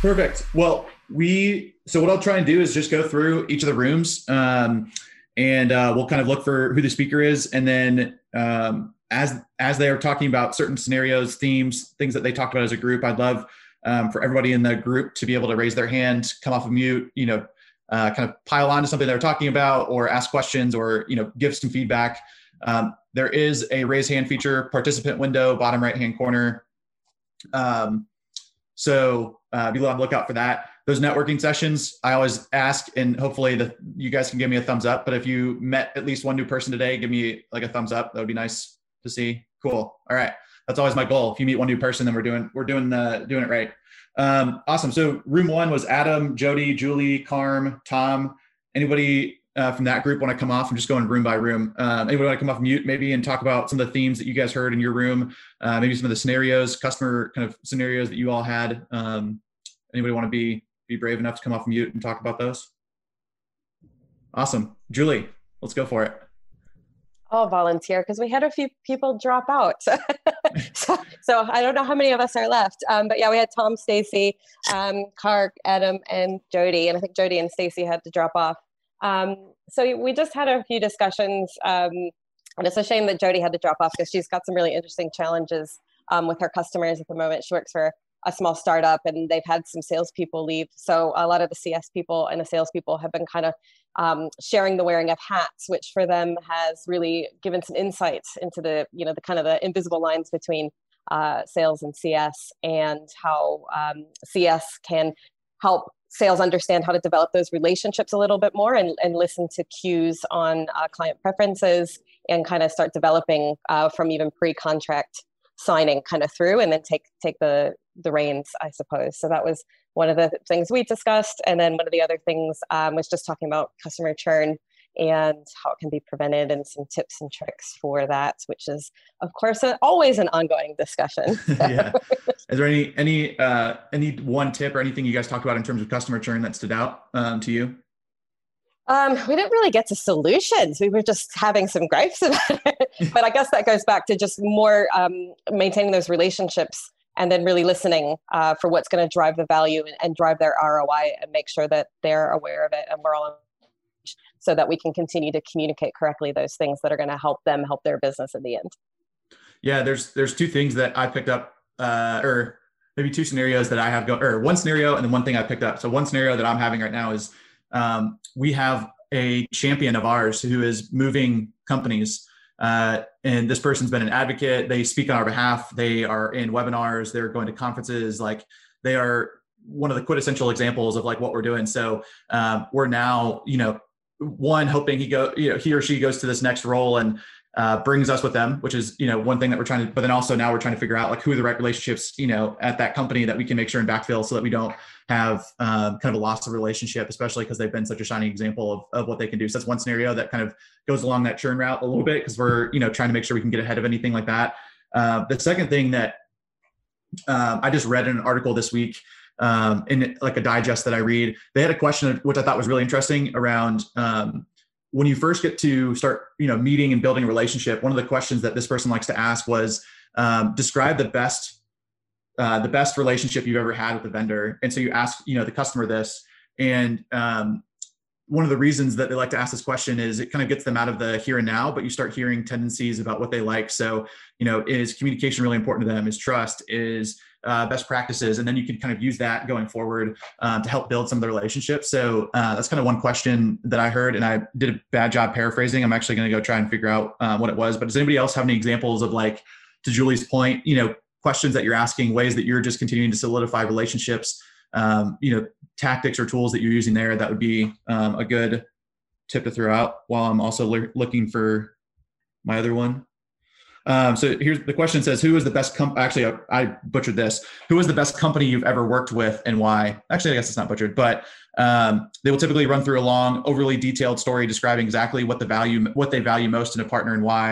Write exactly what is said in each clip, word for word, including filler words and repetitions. Perfect. Well, we, so what I'll try and do is just go through each of the rooms um, and uh, we'll kind of look for who the speaker is. And then um, as, as they are talking about certain scenarios, themes, things that they talked about as a group, I'd love um, for everybody in the group to be able to raise their hand, come off of mute, you know, uh, kind of pile on to something they're talking about or ask questions or, you know, give some feedback. Um, there is a raise hand feature, participant window, bottom right-hand corner. Um, so uh, be on the lookout for that. Those networking sessions, I always ask, and hopefully the, you guys can give me a thumbs up, but if you met at least one new person today, give me like a thumbs up. That would be nice to see. Cool. All right. That's always my goal. If you meet one new person, then we're doing, we're doing, uh, doing it right. Um, awesome. So room one was Adam, Jody, Julie, Carm, Tom. Anybody Uh, from that group want to come off? I'm just going room by room. Um, anybody want to come off mute maybe and talk about some of the themes that you guys heard in your room, uh, maybe some of the scenarios, customer kind of scenarios that you all had. Um, anybody want to be be brave enough to come off mute and talk about those? Awesome. Julie, let's go for it. I'll volunteer because we had a few people drop out. so, so I don't know how many of us are left. Um, but yeah, we had Tom, Stacy, um, Cark, Adam, and Jody. And I think Jody and Stacy had to drop off. Um, so we just had a few discussions, um, and it's a shame that Jody had to drop off because she's got some really interesting challenges um, with her customers at the moment. She works for a small startup, and they've had some salespeople leave. So a lot of the C S people and the salespeople have been kind of um, sharing the wearing of hats, which for them has really given some insights into the, you know, the kind of the invisible lines between uh, sales and C S, and how um, C S can help sales understand how to develop those relationships a little bit more and, and listen to cues on uh, client preferences and kind of start developing uh, from even pre-contract signing kind of through, and then take take the, the reins, I suppose. So that was one of the things we discussed. And then one of the other things um, was just talking about customer churn and how it can be prevented and some tips and tricks for that, which is, of course, a, always an ongoing discussion. So. Yeah. Is there any any uh, any one tip or anything you guys talked about in terms of customer churn that stood out um, to you? Um, we didn't really get to solutions. We were just having some gripes about it. But I guess that goes back to just more um, maintaining those relationships and then really listening uh, for what's going to drive the value and, and drive their R O I, and make sure that they're aware of it and we're all on, so that we can continue to communicate correctly those things that are going to help them help their business in the end. Yeah, there's there's two things that I picked up, uh, or maybe two scenarios that I have, go, or one scenario and then one thing I picked up. So one scenario that I'm having right now is um, we have a champion of ours who is moving companies, uh, and this person's been an advocate. They speak on our behalf. They are in webinars. They're going to conferences. Like, they are one of the quintessential examples of like what we're doing. So um, we're now, you know, one, hoping he go, you know, he or she goes to this next role and uh, brings us with them, which is, you know, one thing that we're trying to, but then also now we're trying to figure out like who are the right relationships, you know, at that company that we can make sure and backfill so that we don't have um, kind of a loss of relationship, especially because they've been such a shining example of, of what they can do. So that's one scenario that kind of goes along that churn route a little bit, because we're, you know, trying to make sure we can get ahead of anything like that. Uh, the second thing that um, I just read in an article this week, Um, in like a digest that I read, they had a question which I thought was really interesting around um, when you first get to start, you know, meeting and building a relationship. One of the questions that this person likes to ask was um, describe the best, uh, the best relationship you've ever had with a vendor. And so you ask, you know, the customer this, and um, one of the reasons that they like to ask this question is it kind of gets them out of the here and now, but you start hearing tendencies about what they like. So, you know, is communication really important to them? Is trust? Is Uh, best practices? And then you can kind of use that going forward uh, to help build some of the relationships. So uh, that's kind of one question that I heard, and I did a bad job paraphrasing. I'm actually going to go try and figure out uh, what it was. But does anybody else have any examples of, like, to Julie's point, you know, questions that you're asking, ways that you're just continuing to solidify relationships, um, you know, tactics or tools that you're using there that would be um, a good tip to throw out while I'm also le- looking for my other one? Um, so here's the question says, who is the best company? Actually, I, I butchered this. Who is the best company you've ever worked with and why? Actually, I guess it's not butchered, but um, they will typically run through a long, overly detailed story describing exactly what the value, what they value most in a partner and why.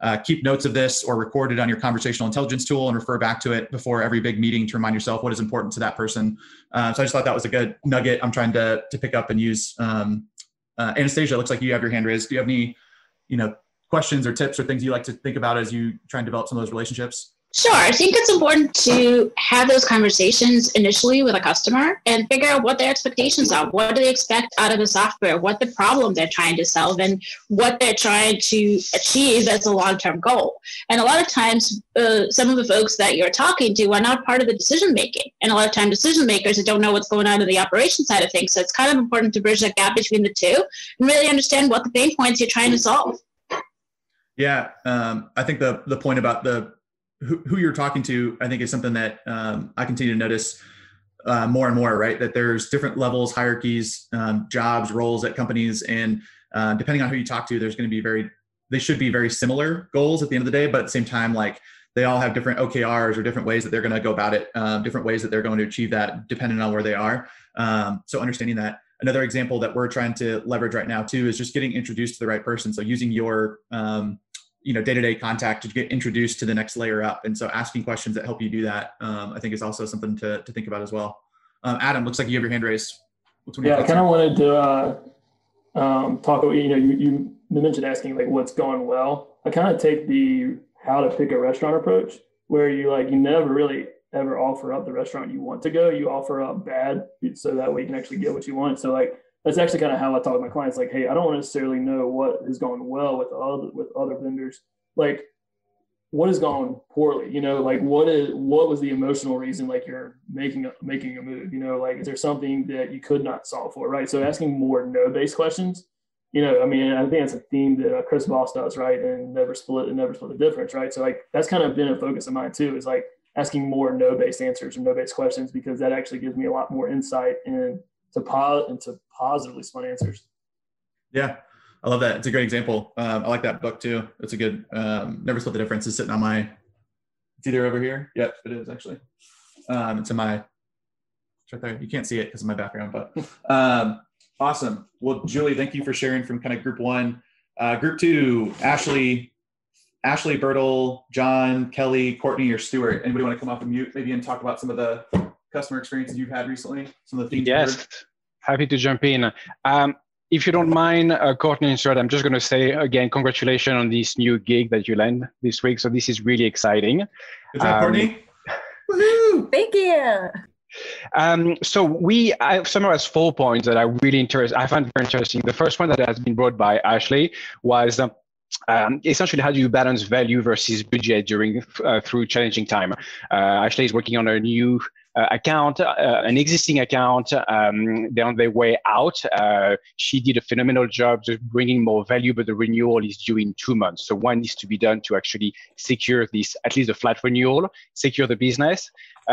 Uh, keep notes of this or record it on your conversational intelligence tool and refer back to it before every big meeting to remind yourself what is important to that person. Uh, so I just thought that was a good nugget I'm trying to to pick up and use. Um, uh, Anastasia, it looks like you have your hand raised. Do you have any, you know, questions or tips or things you like to think about as you try and develop some of those relationships? Sure. I think it's important to have those conversations initially with a customer and figure out what their expectations are. What do they expect out of the software? What the problem they're trying to solve and what they're trying to achieve as a long-term goal. And a lot of times, uh, some of the folks that you're talking to are not part of the decision-making. And a lot of times decision makers that don't know what's going on in the operation side of things. So it's kind of important to bridge that gap between the two and really understand what the pain points you're trying to solve. Yeah. Um, I think the the point about the, Who, who you're talking to, I think, is something that um, I continue to notice uh, more and more, right? That there's different levels, hierarchies, um, jobs, roles at companies. And uh, depending on who you talk to, there's going to be very, they should be very similar goals at the end of the day. But at the same time, like they all have different O K Rs or different ways that they're going to go about it, uh, different ways that they're going to achieve that depending on where they are. Um, so understanding that. Another example that we're trying to leverage right now too is just getting introduced to the right person. So using your, um, you know, day-to-day contact to get introduced to the next layer up. And so asking questions that help you do that, um, I think is also something to, to think about as well. Um, Adam, looks like you have your hand raised. What's yeah, I kind of wanted to uh, um, talk about, you know, you, you mentioned asking like what's going well. I kind of take the how to pick a restaurant approach where you like, you never really ever offer up the restaurant you want to go. You offer up bad so that way you can actually get what you want. So like, that's actually kind of how I talk to my clients. Like, hey, I don't necessarily know what is going well with other with other vendors. Like, what is going poorly? You know, like what is what was the emotional reason? Like, you're making a, making a move. You know, like is there something that you could not solve for? Right. So asking more no-based questions. You know, I mean, I think that's a theme that uh, Chris Voss does, right? And never split and never split the difference, right? So like that's kind of been a focus of mine too. Is like asking more no-based answers or no-based questions because that actually gives me a lot more insight and. To pause and to positively split answers. Yeah, I love that. It's a great example. Um, I like that book too. It's a good, um, Never Split the Difference is sitting on my, it's either over here. Yep, it is actually. Um, it's in my, it's right there. You can't see it because of my background, but um, awesome. Well, Julie, thank you for sharing from kind of group one. Uh, group two, Ashley, Ashley, Bertle, John, Kelly, Courtney, or Stuart. Anybody want to come off of mute maybe and talk about some of the customer experiences you've had recently? Some of the things. Yes, happy to jump in. Um, if you don't mind, uh, Courtney and Stuart, I'm just going to say again, congratulations on this new gig that you land this week. So this is really exciting. Good job, um, Courtney. Woohoo! Thank you. Um, so we I summarized four points that I really interest. I found very interesting. The first one that has been brought by Ashley was. Um, Um, essentially, how do you balance value versus budget during uh, through challenging time? Uh, Ashley is working on a new uh, account, uh, an existing account. Um, they're on their way out. Uh, she did a phenomenal job just bringing more value, but the renewal is due in two months. So one needs to be done to actually secure this, at least a flat renewal, secure the business.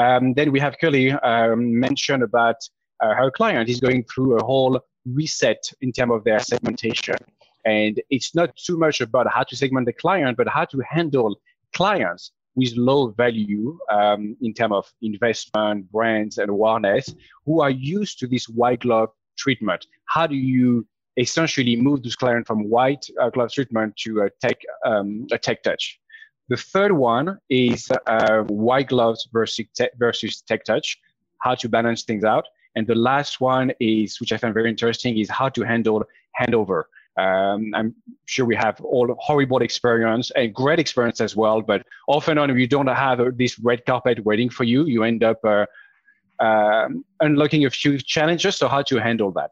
Um, then we have Kelly um, mentioned about uh, her client is going through a whole reset in terms of their segmentation. And it's not too much about how to segment the client, but how to handle clients with low value um, in terms of investment, brands, and awareness who are used to this white glove treatment. How do you essentially move this client from white glove treatment to a tech, um, a tech touch? The third one is uh, white gloves versus, te- versus tech touch, how to balance things out. And the last one is, which I found very interesting, is how to handle handover. Um, I'm sure we have all horrible experience and great experience as well, but off and on, if you don't have uh, this red carpet waiting for you, you end up uh, um, unlocking a few challenges. So how to handle that?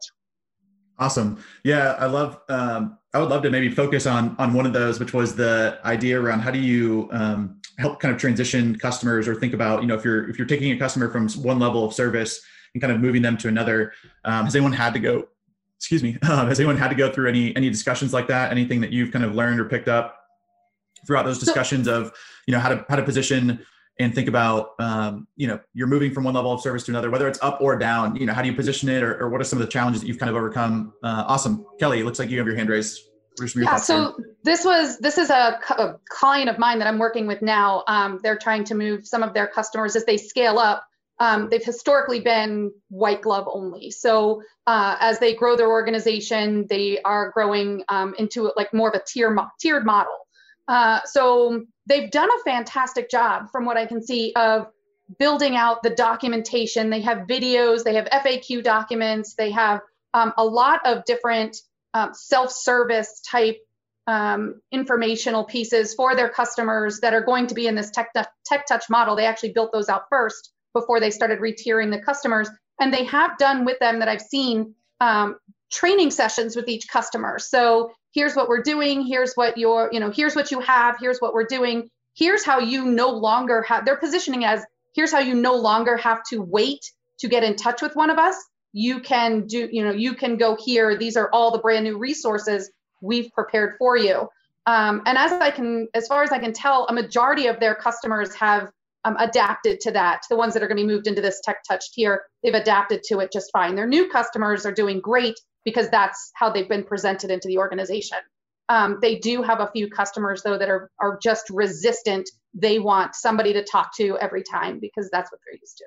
Awesome. Yeah, I love, um, I would love to maybe focus on on one of those, which was the idea around how do you um, help kind of transition customers or think about, you know, if you're, if you're taking a customer from one level of service and kind of moving them to another, um, has anyone had to go Excuse me. Um, has anyone had to go through any any discussions like that? Anything that you've kind of learned or picked up throughout those discussions of, you know, how to how to position and think about, um, you know, you're moving from one level of service to another, whether it's up or down. You know, how do you position it, or, or what are some of the challenges that you've kind of overcome? Uh, awesome, Kelly. It looks like you have your hand raised. Yeah. So here? this was this is a, a client of mine that I'm working with now. Um, they're trying to move some of their customers as they scale up. Um, they've historically been white glove only. So uh, as they grow their organization, they are growing um, into like more of a tier mo- tiered model. Uh, so they've done a fantastic job from what I can see of building out the documentation. They have videos, they have F A Q documents, they have um, a lot of different um, self-service type um, informational pieces for their customers that are going to be in this tech, tech touch model. They actually built those out first before they started retiering the customers. And they have done with them that I've seen um, training sessions with each customer. So here's what we're doing. Here's what you're, you know, here's what you have. Here's what we're doing. Here's how you no longer have, they're positioning as, here's how you no longer have to wait to get in touch with one of us. You can do, you know, you can go here. These are all the brand new resources we've prepared for you. Um, and as I can, as far as I can tell, a majority of their customers have um, adapted to that. The ones that are going to be moved into this tech touch tier, they've adapted to it just fine. Their new customers are doing great because that's how they've been presented into the organization. Um, they do have a few customers though that are, are just resistant. They want somebody to talk to every time because that's what they're used to.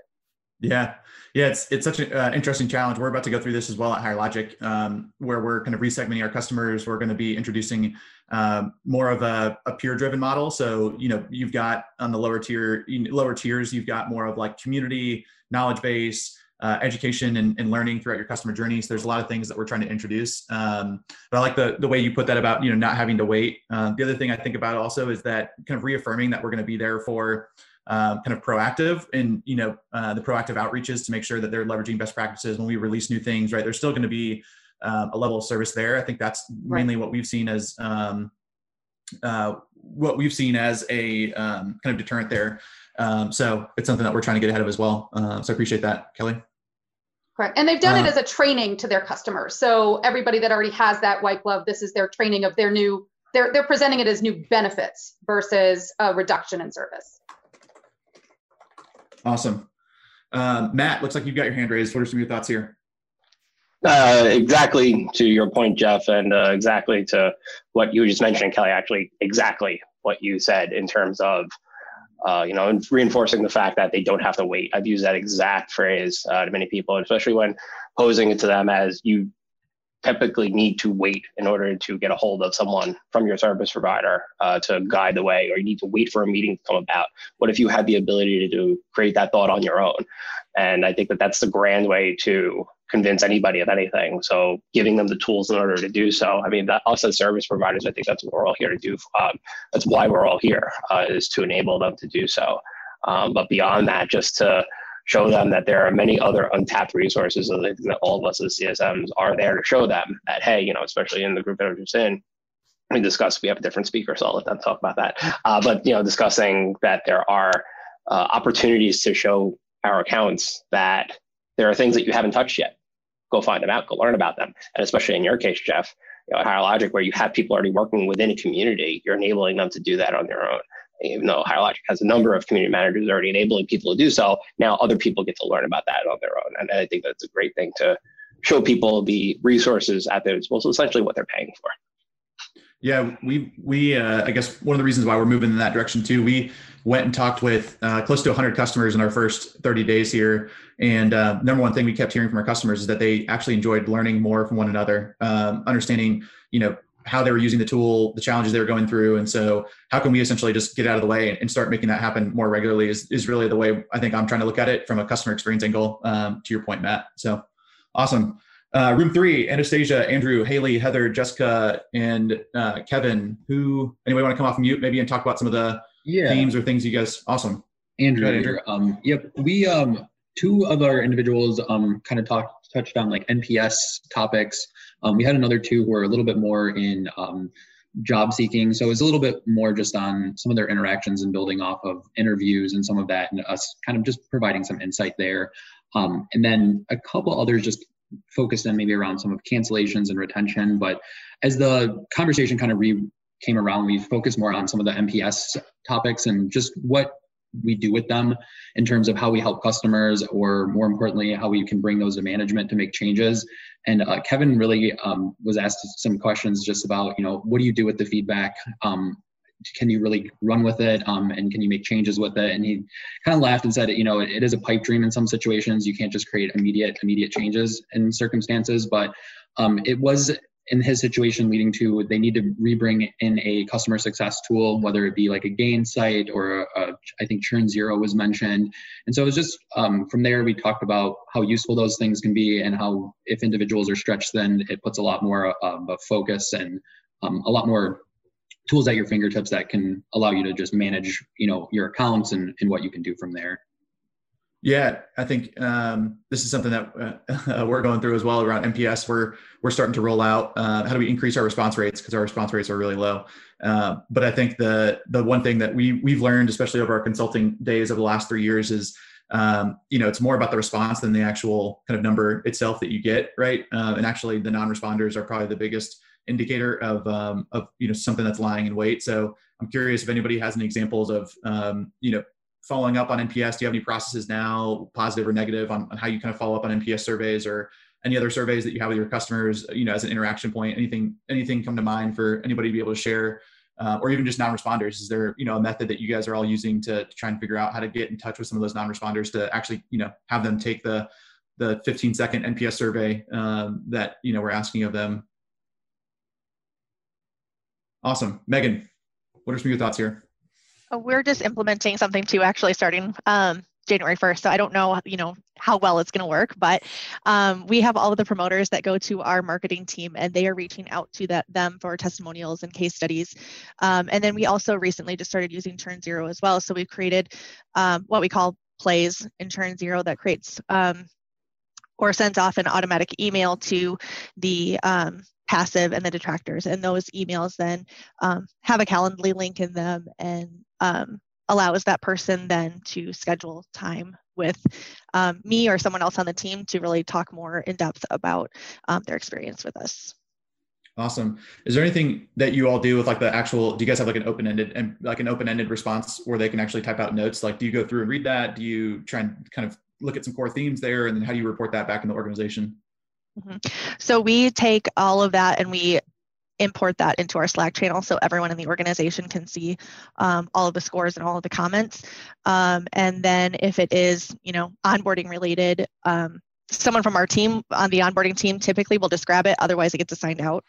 Yeah. Yeah. It's, it's such an uh, interesting challenge. We're about to go through this as well at HireLogic, um, where we're kind of resegmenting our customers. We're going to be introducing uh, more of a, a peer driven model. So, you know, you've got on the lower tier, lower tiers, you've got more of like community, knowledge base, uh, education and, and learning throughout your customer journeys. There's a lot of things that we're trying to introduce. Um, but I like the, the way you put that about, you know, not having to wait. Uh, the other thing I think about also is that kind of reaffirming that we're going to be there for Um, kind of proactive and, you know, uh, the proactive outreaches to make sure that they're leveraging best practices when we release new things, right? There's still going to be uh, a level of service there. I think that's mainly what we've seen as um, uh, what we've seen as a um, kind of deterrent there. Um, so it's something that we're trying to get ahead of as well. Uh, so I appreciate that, Kelly. Correct. And they've done uh, it as a training to their customers. So everybody that already has that white glove, this is their training of their new, they're, they're presenting it as new benefits versus a reduction in service. Awesome. Um, Matt, looks like you've got your hand raised. What are some of your thoughts here? Uh, exactly to your point, Jeff, and uh, exactly to what you just mentioned, Kelly, actually exactly what you said in terms of, uh, you know, reinforcing the fact that they don't have to wait. I've used that exact phrase uh, to many people, especially when posing it to them as you typically need to wait in order to get a hold of someone from your service provider uh, to guide the way, or you need to wait for a meeting to come about. What if you had the ability to do, create that thought on your own? And I think that that's the grand way to convince anybody of anything. So giving them the tools in order to do so. I mean, that, us as service providers, I think that's what we're all here to do. Um, that's why we're all here, uh, is to enable them to do so. Um, but beyond that, just to show them that there are many other untapped resources that all of us as C S Ms are there to show them that, hey, you know, especially in the group that I'm just in, we discussed, we have a different speaker, so I'll let them talk about that. Uh, but, you know, discussing that there are uh, opportunities to show our accounts that there are things that you haven't touched yet. Go find them out, go learn about them. And especially in your case, Jeff, you know, at HireLogic, where you have people already working within a community, you're enabling them to do that on their own. Even though HireLogic has a number of community managers already enabling people to do so, now other people get to learn about that on their own. And I think that's a great thing to show people the resources at their disposal, essentially what they're paying for. Yeah, we, we uh, I guess one of the reasons why we're moving in that direction too, we went and talked with uh, close to one hundred customers in our first thirty days here. And uh, number one thing we kept hearing from our customers is that they actually enjoyed learning more from one another, um, understanding, you know, how they were using the tool, the challenges they were going through. And so how can we essentially just get out of the way and start making that happen more regularly is, is really the way I think I'm trying to look at it from a customer experience angle, um, to your point, Matt. So awesome. Uh, room three, Anastasia, Andrew, Haley, Heather, Jessica, and uh, Kevin, who, anybody want to come off mute maybe and talk about some of the yeah. themes or things you guys, awesome. Andrew, ahead, Andrew. Um, yep, we, um, two of our individuals um, kind of talked, touched on like N P S topics. Um, we had another two who were a little bit more in um, job seeking. So it was a little bit more just on some of their interactions and building off of interviews and some of that, and us kind of just providing some insight there. Um, and then a couple others just focused on maybe around some of cancellations and retention. But as the conversation kind of re came around, we focused more on some of the N P S topics and just what we do with them in terms of how we help customers, or more importantly, how we can bring those to management to make changes. And uh, Kevin really um, was asked some questions just about, you know, what do you do with the feedback? Um, can you really run with it? Um, and can you make changes with it? And he kind of laughed and said, you know, it, it is a pipe dream in some situations. You can't just create immediate, immediate changes in circumstances, but um, it was in his situation leading to, they need to rebring in a customer success tool, whether it be like a gain site or a, a, I think Churn Zero was mentioned. And so it was just um, from there, we talked about how useful those things can be and how if individuals are stretched, then it puts a lot more of a focus and um, a lot more tools at your fingertips that can allow you to just manage, you know, your accounts and, and what you can do from there. Yeah, I think um, this is something that uh, we're going through as well around M P S. We're we're starting to roll out uh, how do we increase our response rates, because our response rates are really low. Uh, but I think the the one thing that we we've learned, especially over our consulting days over the last three years, is um, you know it's more about the response than the actual kind of number itself that you get, right? Uh, and actually, the non-responders are probably the biggest indicator of um, of you know something that's lying in wait. So I'm curious if anybody has any examples of um, you know. following up on N P S, do you have any processes now, positive or negative, on, on how you kind of follow up on N P S surveys or any other surveys that you have with your customers, you know, as an interaction point? Anything, anything come to mind for anybody to be able to share, uh, or even just non-responders? Is there, you know, a method that you guys are all using to, to try and figure out how to get in touch with some of those non-responders to actually, you know, have them take the the fifteen second N P S survey um, that, you know, we're asking of them? Awesome. Megan, what are some of your thoughts here? We're just implementing something too, actually starting um, January first. So I don't know, you know, how well it's going to work, but um, we have all of the promoters that go to our marketing team, and they are reaching out to that, them for testimonials and case studies. Um, and then we also recently just started using Turn Zero as well. So we've created um, what we call plays in Turn Zero that creates um, or sends off an automatic email to the um, passive and the detractors. And those emails then um, have a Calendly link in them, and Um, allows that person then to schedule time with um, me or someone else on the team to really talk more in depth about um, their experience with us. Awesome. Is there anything that you all do with like the actual, do you guys have like an open-ended and like an open-ended response where they can actually type out notes? Like, do you go through and read that? Do you try and kind of look at some core themes there? And then how do you report that back in the organization? Mm-hmm. So we take all of that and we import that into our Slack channel so everyone in the organization can see um, all of the scores and all of the comments. Um, and then if it is, you know, onboarding related, um, someone from our team on the onboarding team typically will just grab it. Otherwise, it gets assigned out.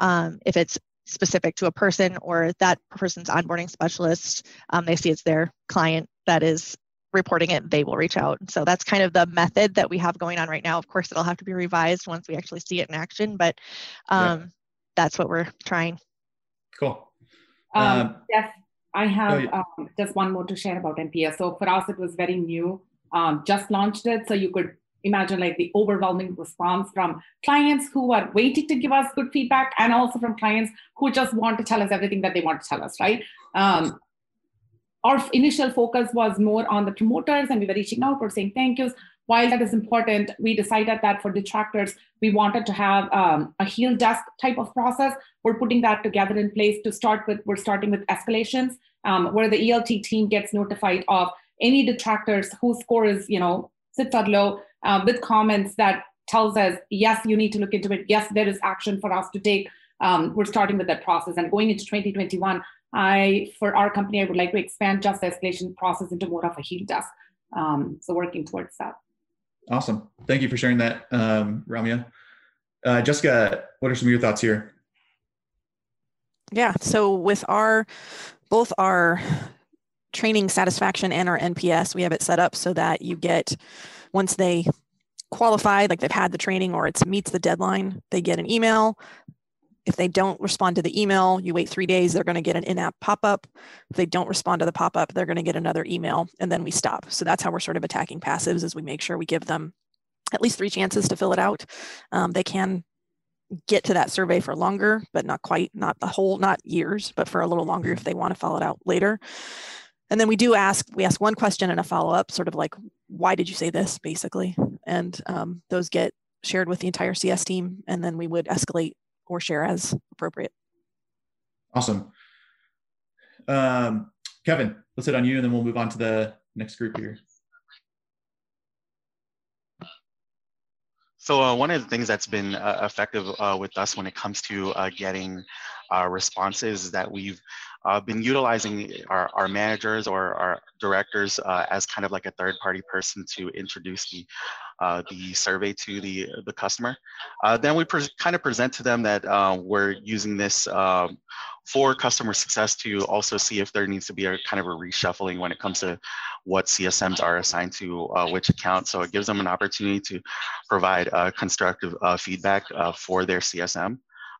Um, if it's specific to a person or that person's onboarding specialist, um, they see it's their client that is reporting it, they will reach out. So that's kind of the method that we have going on right now. Of course, it'll have to be revised once we actually see it in action, but um, yeah. That's what we're trying. Cool. Um, um, yes, I have oh, um, just one more to share about N P S. So for us, it was very new, um, just launched it. So you could imagine like the overwhelming response from clients who are waiting to give us good feedback, and also from clients who just want to tell us everything that they want to tell us, right? Um, our initial focus was more on the promoters, and we were reaching out for saying thank yous. While that is important, we decided that for detractors, we wanted to have um, a heel desk type of process. We're putting that together in place to start with. We're starting with escalations, um, where the E L T team gets notified of any detractors whose score is, you know, sits or low, uh, with comments that tells us, yes, you need to look into it. Yes, there is action for us to take. Um, we're starting with that process, and going into twenty twenty-one, I, for our company, I would like to expand just the escalation process into more of a heel desk. Um, so working towards that. Awesome. Thank you for sharing that, um, Ramya. Uh, Jessica, what are some of your thoughts here? Yeah, so with our, both our training satisfaction and our N P S, we have it set up so that you get, once they qualify, like they've had the training or it meets the deadline, they get an email. If they don't respond to the email, you wait three days, they're going to get an in-app pop-up. If they don't respond to the pop-up, they're going to get another email, and then we stop. So that's how we're sort of attacking passives, is we make sure we give them at least three chances to fill it out. Um, they can get to that survey for longer, but not quite, not the whole, not years, but for a little longer if they want to fill it out later. And then we do ask, we ask one question and a follow-up, sort of like, why did you say this, basically? And um, those get shared with the entire C S team, and then we would escalate or share as appropriate. Awesome. Um, Kevin, let's hit on you, and then we'll move on to the next group here. So uh, one of the things that's been uh, effective uh, with us when it comes to uh, getting uh, responses is that we've uh, been utilizing our, our managers or our directors uh, as kind of like a third-party person to introduce the Uh, the survey to the the customer. Uh, then we kind of present to them that uh, we're using this um, for customer success to also see if there needs to be a kind of a reshuffling when it comes to what C S Ms are assigned to uh, which account. So it gives them an opportunity to provide uh, constructive uh, feedback uh, for their C S M.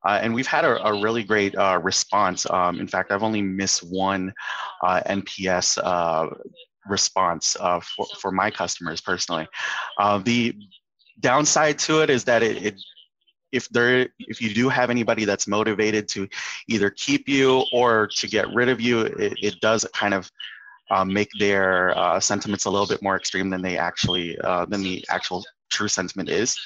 Uh, and we've had a, a really great uh, response. Um, in fact, I've only missed one uh, N P S uh, response uh, for, for my customers personally. Uh, the downside to it is that it, it if there if you do have anybody that's motivated to either keep you or to get rid of you, it, it does kind of uh, make their uh, sentiments a little bit more extreme than they actually uh, than the actual true sentiment is.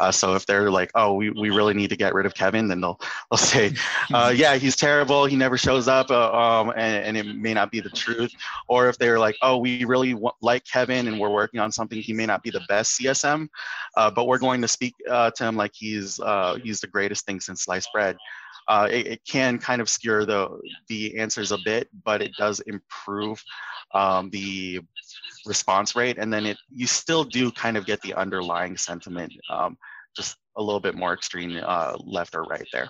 Uh, so if they're like, oh, we, we really need to get rid of Kevin, then they'll they'll say, uh, yeah, he's terrible. He never shows up, uh, um, and, and it may not be the truth. Or if they're like, oh, we really want, like Kevin and we're working on something. He may not be the best C S M, uh, but we're going to speak uh, to him like he's uh, he's the greatest thing since sliced bread. Uh, it, it can kind of skewer the, the answers a bit, but it does improve um, the response rate. And then it, you still do kind of get the underlying sentiment, um, just a little bit more extreme uh, left or right there.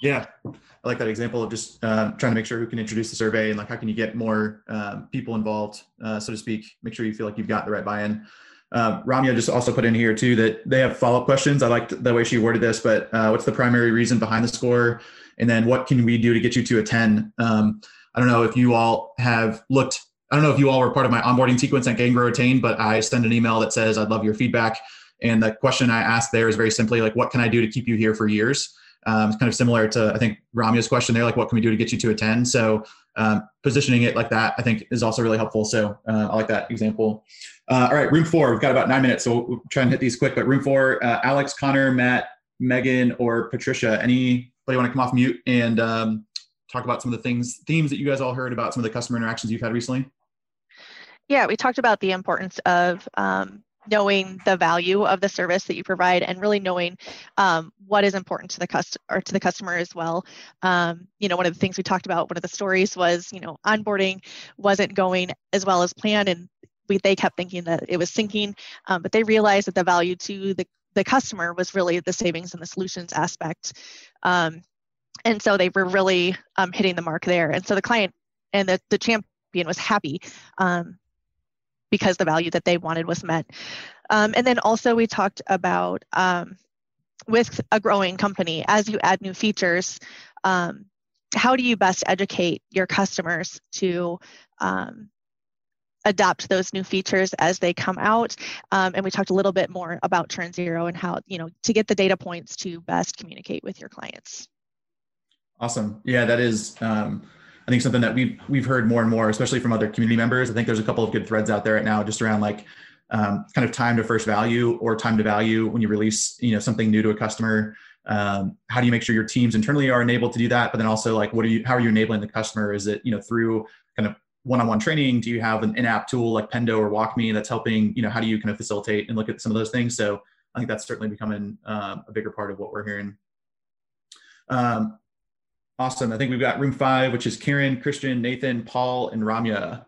Yeah, I like that example of just uh, trying to make sure who can introduce the survey and like how can you get more uh, people involved, uh, so to speak, make sure you feel like you've got the right buy-in. Uh, Ramya just also put in here too that they have follow-up questions. I liked the way she worded this, but uh, what's the primary reason behind the score? And then what can we do to get you to a ten? Um, I don't know if you all have looked, I don't know if you all were part of my onboarding sequence at Gangrow Attain, but I send an email that says, I'd love your feedback. And the question I asked there is very simply like, what can I do to keep you here for years? Um, it's kind of similar to, I think, Ramya's question there, like, what can we do to get you to a ten? So um, positioning it like that, I think, is also really helpful. So uh, I like that example. Uh, all right, room four, we've got about nine minutes, so we'll try and hit these quick. But room four, uh, Alex, Connor, Matt, Megan, or Patricia, anybody want to come off mute and um, talk about some of the things, themes that you guys all heard about, some of the customer interactions you've had recently? Yeah, we talked about the importance of um, knowing the value of the service that you provide, and really knowing um, what is important to the customer or to the customer as well. Um, you know, one of the things we talked about, one of the stories was, you know, onboarding wasn't going as well as planned, and we they kept thinking that it was sinking, um, but they realized that the value to the the customer was really the savings and the solutions aspect, um, and so they were really um, hitting the mark there. And so the client and the the champion was happy. Um, because the value that they wanted was met. Um, and then also we talked about um, with a growing company, as you add new features, um, how do you best educate your customers to um, adopt those new features as they come out? Um, and we talked a little bit more about Churn Zero and how, you know, to get the data points to best communicate with your clients. Awesome. Yeah, that is... Um... I think something that we've, we've heard more and more, especially from other community members. I think there's a couple of good threads out there right now just around like um, kind of time to first value or time to value when you release, you know, something new to a customer. Um, how do you make sure your teams internally are enabled to do that? But then also like, what are you, how are you enabling the customer? Is it, you know, through kind of one-on-one training? Do you have an in-app tool like Pendo or WalkMe that's helping, you know, how do you kind of facilitate and look at some of those things? So I think that's certainly becoming uh, a bigger part of what we're hearing. Um, Awesome. I think we've got room five, which is Karen, Christian, Nathan, Paul, and Ramya.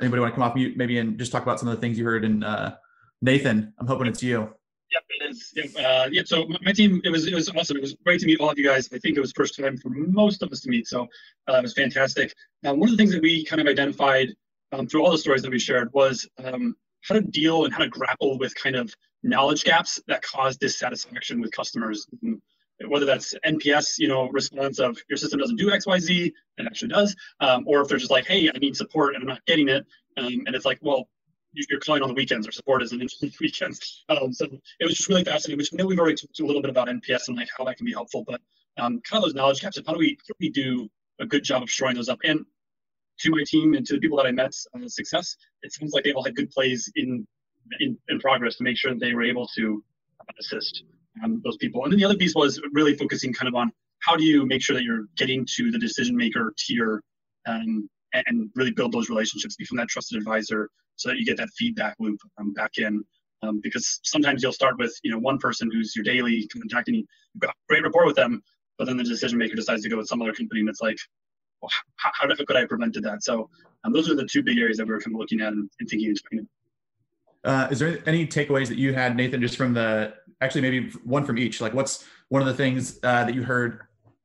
Anybody want to come off mute maybe and just talk about some of the things you heard? And uh, Nathan, I'm hoping it's you. Yep, it is. Yep. Uh, yeah, so my team, it was it was awesome. It was great to meet all of you guys. I think it was first time for most of us to meet, so uh, it was fantastic. Now, one of the things that we kind of identified um, through all the stories that we shared was um, how to deal and how to grapple with kind of knowledge gaps that cause dissatisfaction with customers. Whether that's N P S, you know, response of your system doesn't do X, Y, Z, it actually does. Um, or if they're just like, hey, I need support and I'm not getting it. Um, and it's like, well, you're calling on the weekends or support isn't interested in weekends. Um, so it was just really fascinating, which I know we've already talked to a little bit about N P S and like how that can be helpful, but um, kind of those knowledge gaps and how do we, how do we do a good job of shoring those up? And to my team and to the people that I met on uh, Success, it seems like they all had good plays in, in, in progress to make sure that they were able to assist. Um, those people. And then the other piece was really focusing kind of on how do you make sure that you're getting to the decision maker tier um, and really build those relationships, become that trusted advisor so that you get that feedback loop um, back in. Um, because sometimes you'll start with, you know, one person who's your daily contact and you've got great rapport with them, but then the decision maker decides to go with some other company and it's like, well, how, how could I have prevented that? So um, those are the two big areas that we were kind of looking at and, and thinking. Uh, is there any takeaways that you had, Nathan, just from the, actually maybe one from each, like what's one of the things uh, that you heard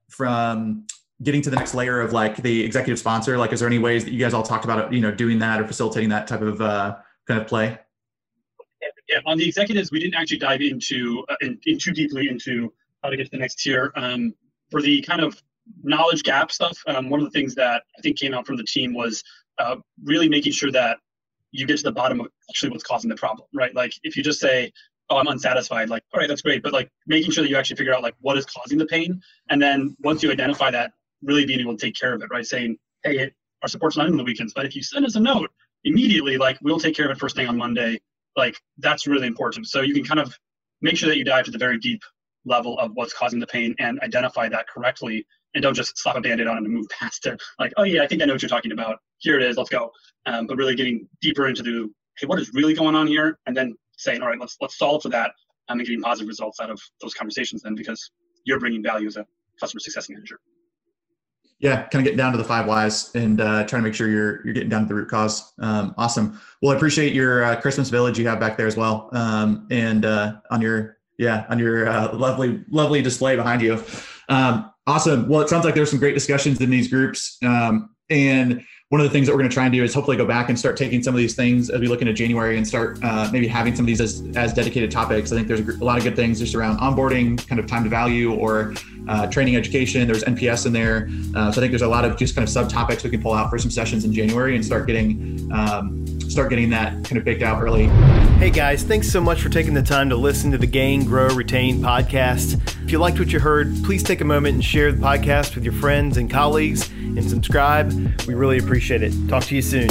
from getting to the next layer of like the executive sponsor? Like, is there any ways that you guys all talked about, you know, doing that or facilitating that type of uh, kind of play? Yeah, on the executives, we didn't actually dive into, uh, in, in too deeply into how to get to the next tier. Um, for the kind of knowledge gap stuff, um, one of the things that I think came out from the team was uh, really making sure that you get to the bottom of actually what's causing the problem, right? Like if you just say, oh, I'm unsatisfied, like, all right, that's great. But like making sure that you actually figure out like what is causing the pain. And then once you identify that, really being able to take care of it, right? Saying, hey, it, our support's not in on the weekends, but if you send us a note immediately, like we'll take care of it first thing on Monday. Like that's really important. So you can kind of make sure that you dive to the very deep level of what's causing the pain and identify that correctly, and don't just slap a Band-Aid on it and move past it. Like, oh yeah, I think I know what you're talking about. Here it is, let's go. Um, but really getting deeper into the, hey, what is really going on here? And then saying, all right, let's let's solve for that, um, and getting positive results out of those conversations then, because you're bringing value as a customer success manager. Yeah, kind of getting down to the five whys and uh, trying to make sure you're you're getting down to the root cause. Um, awesome. Well, I appreciate your uh, Christmas village you have back there as well, um, and uh, on your yeah on your uh, lovely lovely display behind you. Um, awesome. Well, it sounds like there's some great discussions in these groups, um, and one of the things that we're going to try and do is hopefully go back and start taking some of these things as we look into January and start uh, maybe having some of these as, as dedicated topics. I think there's a lot of good things just around onboarding, kind of time to value, or uh, training education. There's N P S in there. Uh, so I think there's a lot of just kind of subtopics we can pull out for some sessions in January and start getting um, start getting that kind of baked out early. Hey guys, thanks so much for taking the time to listen to the Gain, Grow, Retain podcast. If you liked what you heard, please take a moment and share the podcast with your friends and colleagues and subscribe. We really appreciate it. Talk to you soon.